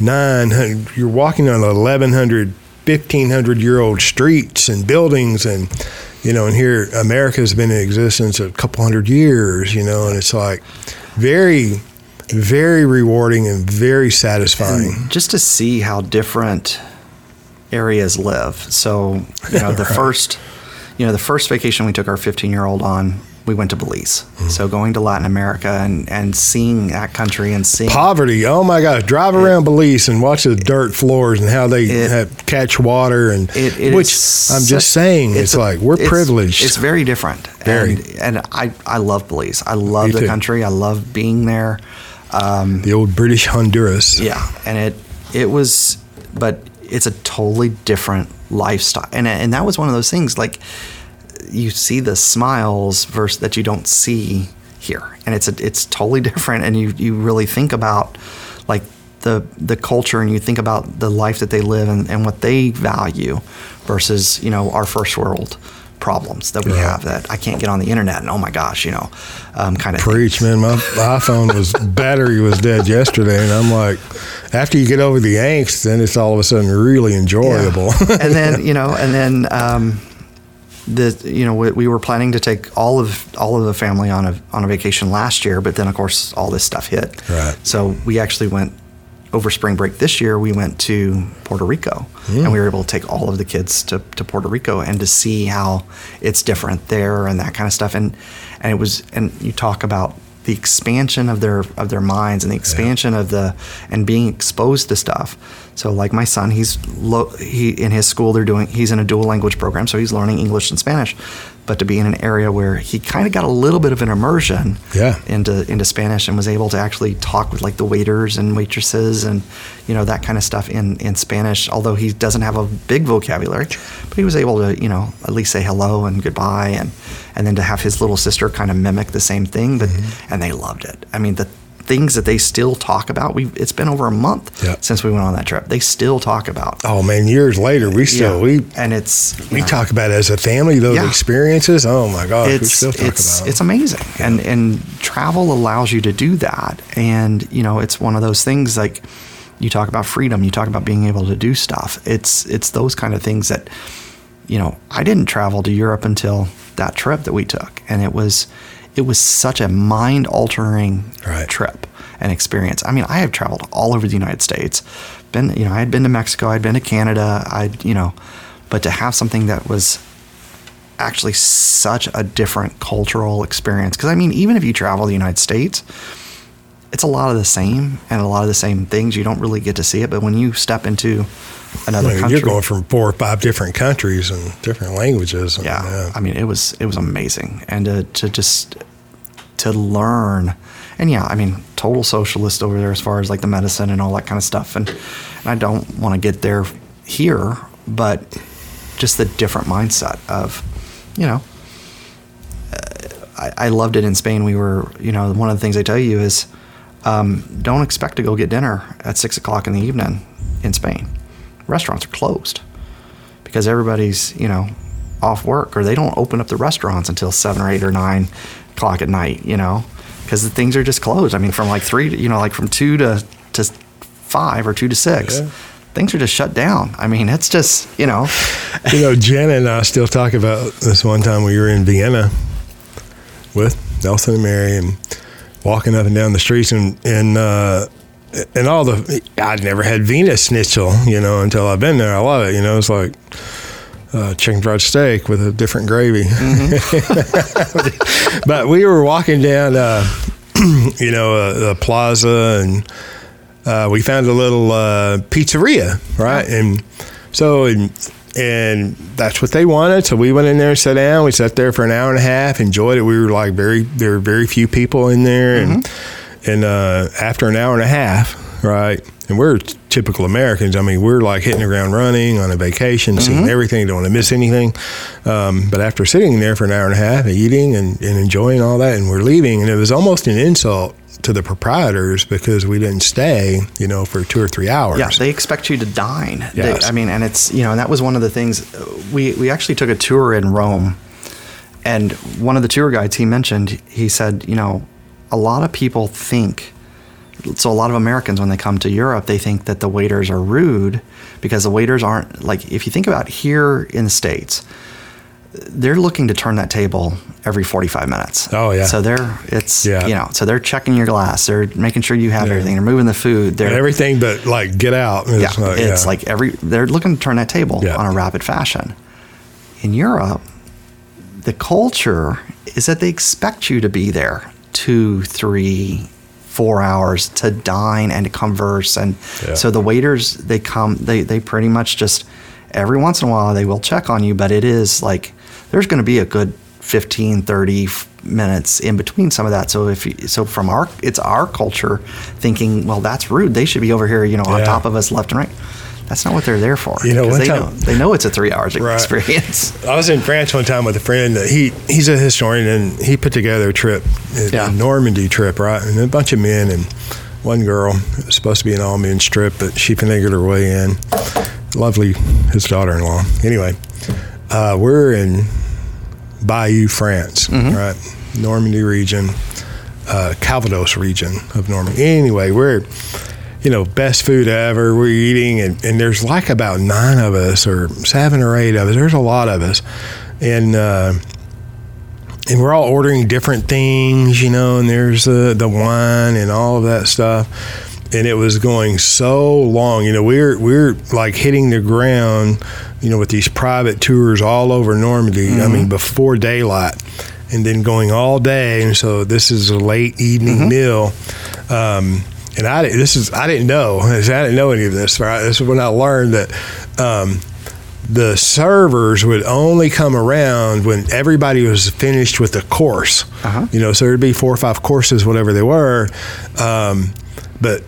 900, you're walking on 1,100, 1,500-year-old streets and buildings, and and here America's been in existence a couple hundred years, and it's very, very rewarding and very satisfying. And just to see how different areas live. So, the first vacation we took our 15-year-old on, we went to Belize. Mm-hmm. So going to Latin America and seeing that country and seeing poverty. Oh my gosh. Drive around Belize and watch the dirt floors and how they catch water. And we're privileged. It's very different. Very. And I love Belize. I love the country. I love being there. The old British Honduras. Yeah. And but it's a totally different lifestyle. And that was one of those things you see the smiles versus that you don't see here. And it's totally different. And you really think about the culture, and you think about the life that they live and what they value versus, our first world problems that we have, that I can't get on the internet and oh my gosh, kind of preach things. Man, my iPhone battery was dead yesterday, and I'm like, after you get over the angst, then it's all of a sudden really enjoyable. Yeah. And then we were planning to take all of the family on a vacation last year, but then of course all this stuff hit. Right. So we actually went over spring break this year. We went to Puerto Rico, and we were able to take all of the kids to Puerto Rico and to see how it's different there and that kind of stuff. And it was, and you talk about the expansion of their minds and the expansion of being exposed to stuff. So like my son, in his school he's in a dual language program, so he's learning English and Spanish, but to be in an area where he kind of got a little bit of an immersion into Spanish, and was able to actually talk with the waiters and waitresses and that kind of stuff in Spanish, although he doesn't have a big vocabulary, but he was able to at least say hello and goodbye, and then to have his little sister kind of mimic the same thing, but and they loved it. I mean, the things that they still talk about. It's been over a month since we went on that trip. They still talk about. Oh man, years later we talk about it as a family, those experiences. Oh my gosh, we still talk about it. It's amazing, and travel allows you to do that. And it's one of those things you talk about freedom, you talk about being able to do stuff. It's those kind of things that I didn't travel to Europe until that trip that we took, and it was. it was such a mind-altering trip and experience. I mean, I have traveled all over the United States. I had been to Mexico, I'd been to Canada, but to have something that was actually such a different cultural experience. Because, I mean, even if you travel the United States, it's a lot of the same and a lot of the same things. You don't really get to see it. But when you step into another country, you're going from 4 or 5 different countries and different languages. And, I mean, it was amazing. And to learn. And yeah, I mean, total socialist over there as far as like the medicine and all that kind of stuff. And I don't want to get there here, but just the different mindset of, I loved it in Spain. We were, one of the things they tell you is don't expect to go get dinner at 6:00 in the evening in Spain. Restaurants are closed because everybody's, off work, or they don't open up the restaurants until 7 or 8 or 9 o'clock at night, because the things are just closed. I mean, from like 3, from 2 to 5 or 2 to 6. Yeah. Things are just shut down. I mean, it's just, Jenna and I still talk about this one time we were in Vienna with Nelson and Mary and walking up and down the streets and all the, I'd never had Vienna schnitzel, until I've been there. I love it. It's like chicken fried steak with a different gravy. Mm-hmm. But we were walking down, a plaza and, we found a little pizzeria, right? And so, and that's what they wanted. So we went in there and sat down. We sat there for an hour and a half, enjoyed it. We were like there were very few people in there. And mm-hmm. and after an hour and a half, right? And we're typical Americans. I mean, we're like hitting the ground running on a vacation, mm-hmm. seeing everything, don't want to miss anything. But after sitting there for an hour and a half and eating and enjoying all that, and we're leaving, and it was almost an insult to the proprietors because we didn't stay, for 2 or 3 hours. Yeah, they expect you to dine. Yes. And it's, that was one of the things. We actually took a tour in Rome, and one of the tour guides, he said, a lot of people think, so a lot of Americans, when they come to Europe, they think that the waiters are rude because the waiters aren't, like, if you think about here in the States, they're looking to turn that table every 45 minutes. Oh yeah. So they're checking your glass. They're making sure you have everything. They're moving the food. They're everything, but like get out. They're looking to turn that table on a rapid fashion. In Europe, the culture is that they expect you to be there 2, 3, 4 hours to dine and to converse. And so the waiters, they pretty much just, every once in a while they will check on you, but it is like, there's going to be a good 15, 30 minutes in between some of that. So it's our culture thinking, well, that's rude. They should be over here, on top of us left and right. That's not what they're there for. They know it's a 3 hours experience. I was in France one time with a friend. He's a historian, and he put together a trip, a Normandy trip, right? And a bunch of men and one girl. It was supposed to be an all-men trip, but she finagled her way in. Lovely, his daughter-in-law. Anyway, we're in Bayeux, France, mm-hmm. right? Normandy region, Calvados region of Normandy. Anyway, we're, best food ever. We're eating, and there's like about 9 of us or 7 or 8 of us. There's a lot of us. And we're all ordering different things, and there's the wine and all of that stuff. And it was going so long. We're like hitting the ground, with these private tours all over Normandy, mm-hmm. Before daylight, and then going all day. And so this is a late evening mm-hmm. meal. I didn't know. I didn't know any of this. Right? This is when I learned that the servers would only come around when everybody was finished with the course. Uh-huh. So there'd be 4 or 5 courses, whatever they were. But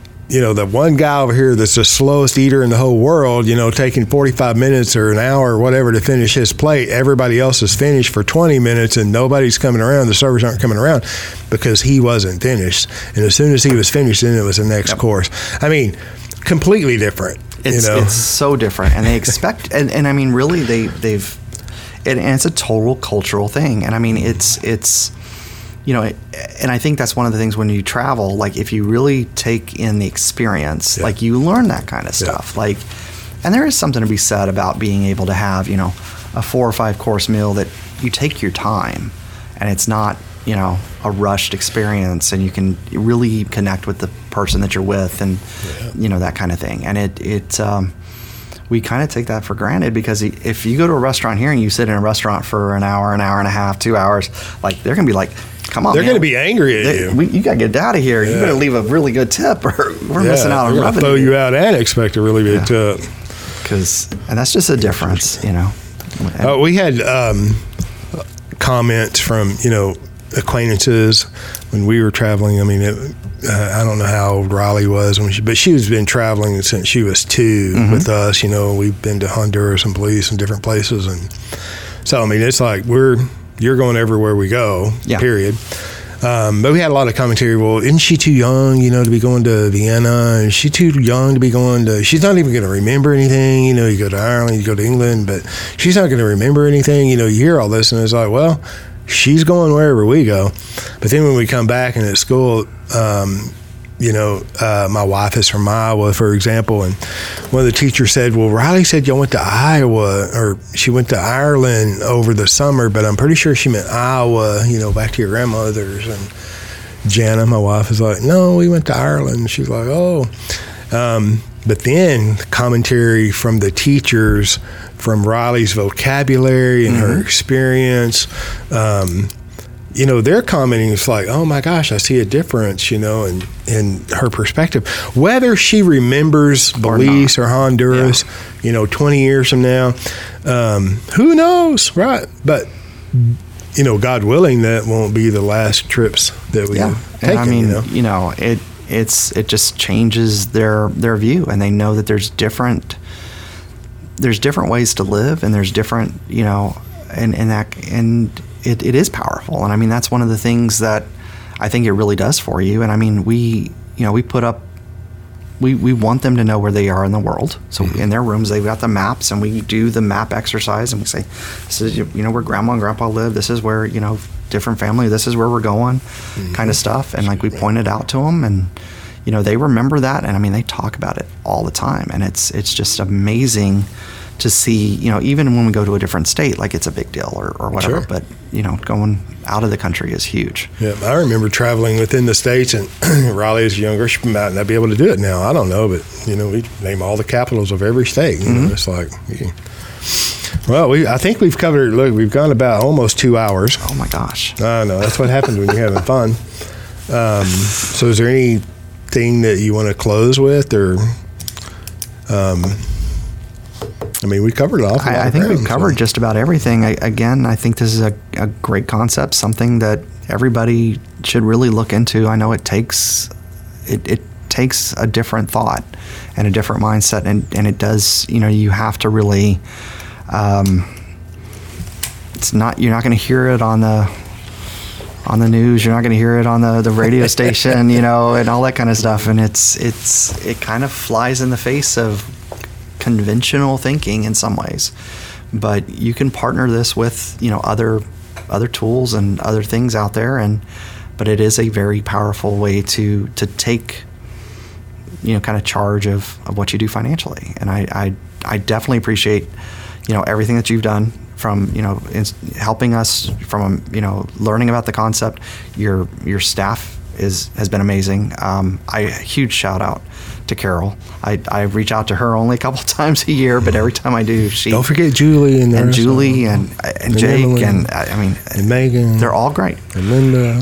the one guy over here that's the slowest eater in the whole world, taking 45 minutes or an hour or whatever to finish his plate. Everybody else is finished for 20 minutes and nobody's coming around. The servers aren't coming around because he wasn't finished. And as soon as he was finished, then it was the next course. Completely different. It's so different. And they expect, really they've, and it's a total cultural thing. And it's. And I think that's one of the things when you travel, like if you really take in the experience, like you learn that kind of stuff. Like, and there is something to be said about being able to have, a 4 or 5 course meal that you take your time and it's not you know, a rushed experience, and you can really connect with the person that you're with, and you know, that kind of thing. And we kind of take that for granted, because if you go to a restaurant here and you sit in a restaurant for an hour and a half, 2 hours, like they're going to be like, come on, they're going to be angry at you. You got to get out of here. Yeah. You better leave a really good tip, or we're missing out on revenue. They'll throw you out and expect a really big tip. And that's just a difference, you know. We had comments from, you know, acquaintances when we were traveling. I mean, I don't know how old Riley was, but she's been traveling since she was 2 with us. You know, we've been to Honduras and Belize and different places. And so, I mean, it's like you're going everywhere we go, period. But we had a lot of commentary. Well, isn't she too young, you know, to be going to Vienna? Is she too young to be going to? She's not even going to remember anything. You know, you go to Ireland, you go to England, but she's not going to remember anything. You know, you hear all this, and it's like, well, she's going wherever we go. But then when we come back and at school, you know, my wife is from Iowa, for example, and one of the teachers said, well, Riley said y'all went to Iowa, or she went to Ireland over the summer, but I'm pretty sure she meant Iowa, you know, back to your grandmother's. And Jana, my wife, is like, no, we went to Ireland. She's like, oh. But then commentary from the teachers, from Riley's vocabulary and her experience, you know, they're commenting, it's like, oh my gosh, I see a difference, you know, in her perspective. Whether she remembers Belize or Honduras, you know, 20 years from now, who knows, right? But, you know, God willing, that won't be the last trips that we take. I mean, you know, it just changes their view, and they know that there's different ways to live, and there's different, you know, and It is powerful. And I mean, that's one of the things that I think it really does for you. And I mean, we want them to know where they are in the world. So in their rooms, they've got the maps, and we do the map exercise, and we say, this is, you know, where grandma and grandpa live. This is where, you know, different family, this is where we're going, kind of stuff. And like, we pointed out to them, and, you know, they remember that. And I mean, they talk about it all the time, and it's just amazing to see, you know, even when we go to a different state, like it's a big deal or whatever, but, you know, going out of the country is huge. Yeah, I remember traveling within the states, and Riley is younger, she might not be able to do it now, I don't know, but, you know, we name all the capitals of every state, you know, it's like, well, I think we've covered, look, we've gone about almost 2 hours. Oh my gosh. I know, that's what happens when you're having fun. So is there anything that you want to close with, or, I mean, we covered it all. I think we've covered just about everything. I think this is a great concept, something that everybody should really look into. I know it takes a different thought and a different mindset, and it does, you know, you have to really, you're not going to hear it on the news, you're not going to hear it on the radio station, you know, and all that kind of stuff. And it kind of flies in the face of conventional thinking in some ways, but you can partner this with, you know, other tools and other things out there, but it is a very powerful way to take, you know, kind of charge of what you do financially. And I definitely appreciate, you know, everything that you've done, from, you know, helping us, from, you know, learning about the concept. Your staff has been amazing. Huge shout out to Carol. I reach out to her only a couple times a year, but every time I do, she don't forget Julie and Julie and Jake Emily, and Megan. They're all great. And Linda.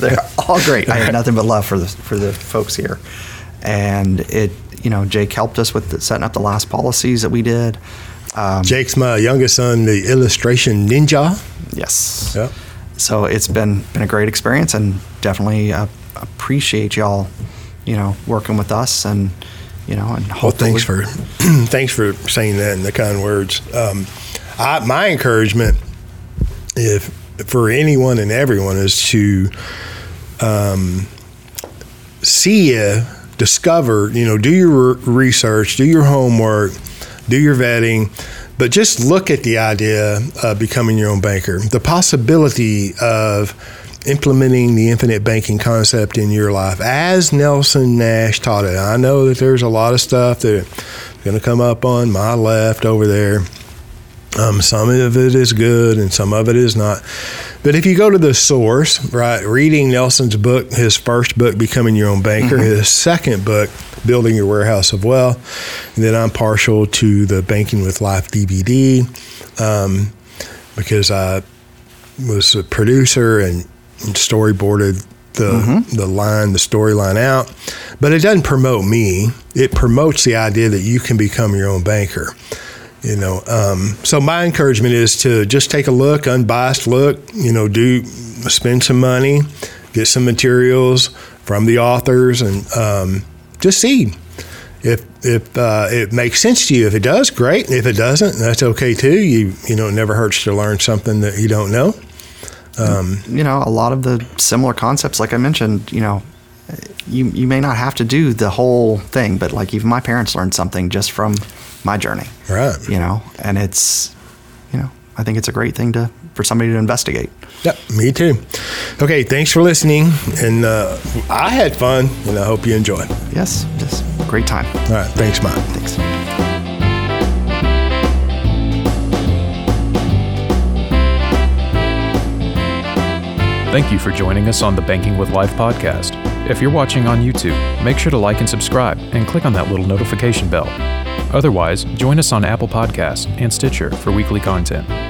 They're all great. I have nothing but love for the folks here, and it, you know, Jake helped us with setting up the last policies that we did. Jake's my youngest son, the illustration ninja. Yes. Yeah. So it's been a great experience, and definitely appreciate y'all, you know, working with us, and, you know, and hopefully. Well, thanks for saying that in the kind words. My encouragement, for anyone and everyone, is to discover, you know, do your research, do your homework, do your vetting. But just look at the idea of becoming your own banker, the possibility of implementing the infinite banking concept in your life as Nelson Nash taught it. I know that there's a lot of stuff that's going to come up on my left over there. Some of it is good and some of it is not. But if you go to the source, right, reading Nelson's book, his first book, Becoming Your Own Banker, mm-hmm. his second book, Building Your Warehouse of Wealth, and then I'm partial to the Banking with Life DVD because I was a producer and storyboarded the storyline out. But it doesn't promote me. It promotes the idea that you can become your own banker. You know, so my encouragement is to just take a look, unbiased look, you know, spend some money, get some materials from the authors, and just see if it makes sense to you. If it does, great. If it doesn't, that's okay too. You know, it never hurts to learn something that you don't know. You know, a lot of the similar concepts, like I mentioned, you know, you may not have to do the whole thing, but like even my parents learned something just from my journey, right? You know, and it's, you know, I think it's a great thing for somebody to investigate. Yep, me too. Okay, thanks for listening, and I had fun, and I hope you enjoyed. Yes, just great time. All right, thanks, Mike. Thanks. Thank you for joining us on the Banking with Life podcast. If you're watching on YouTube, make sure to like and subscribe, and click on that little notification bell. Otherwise, join us on Apple Podcasts and Stitcher for weekly content.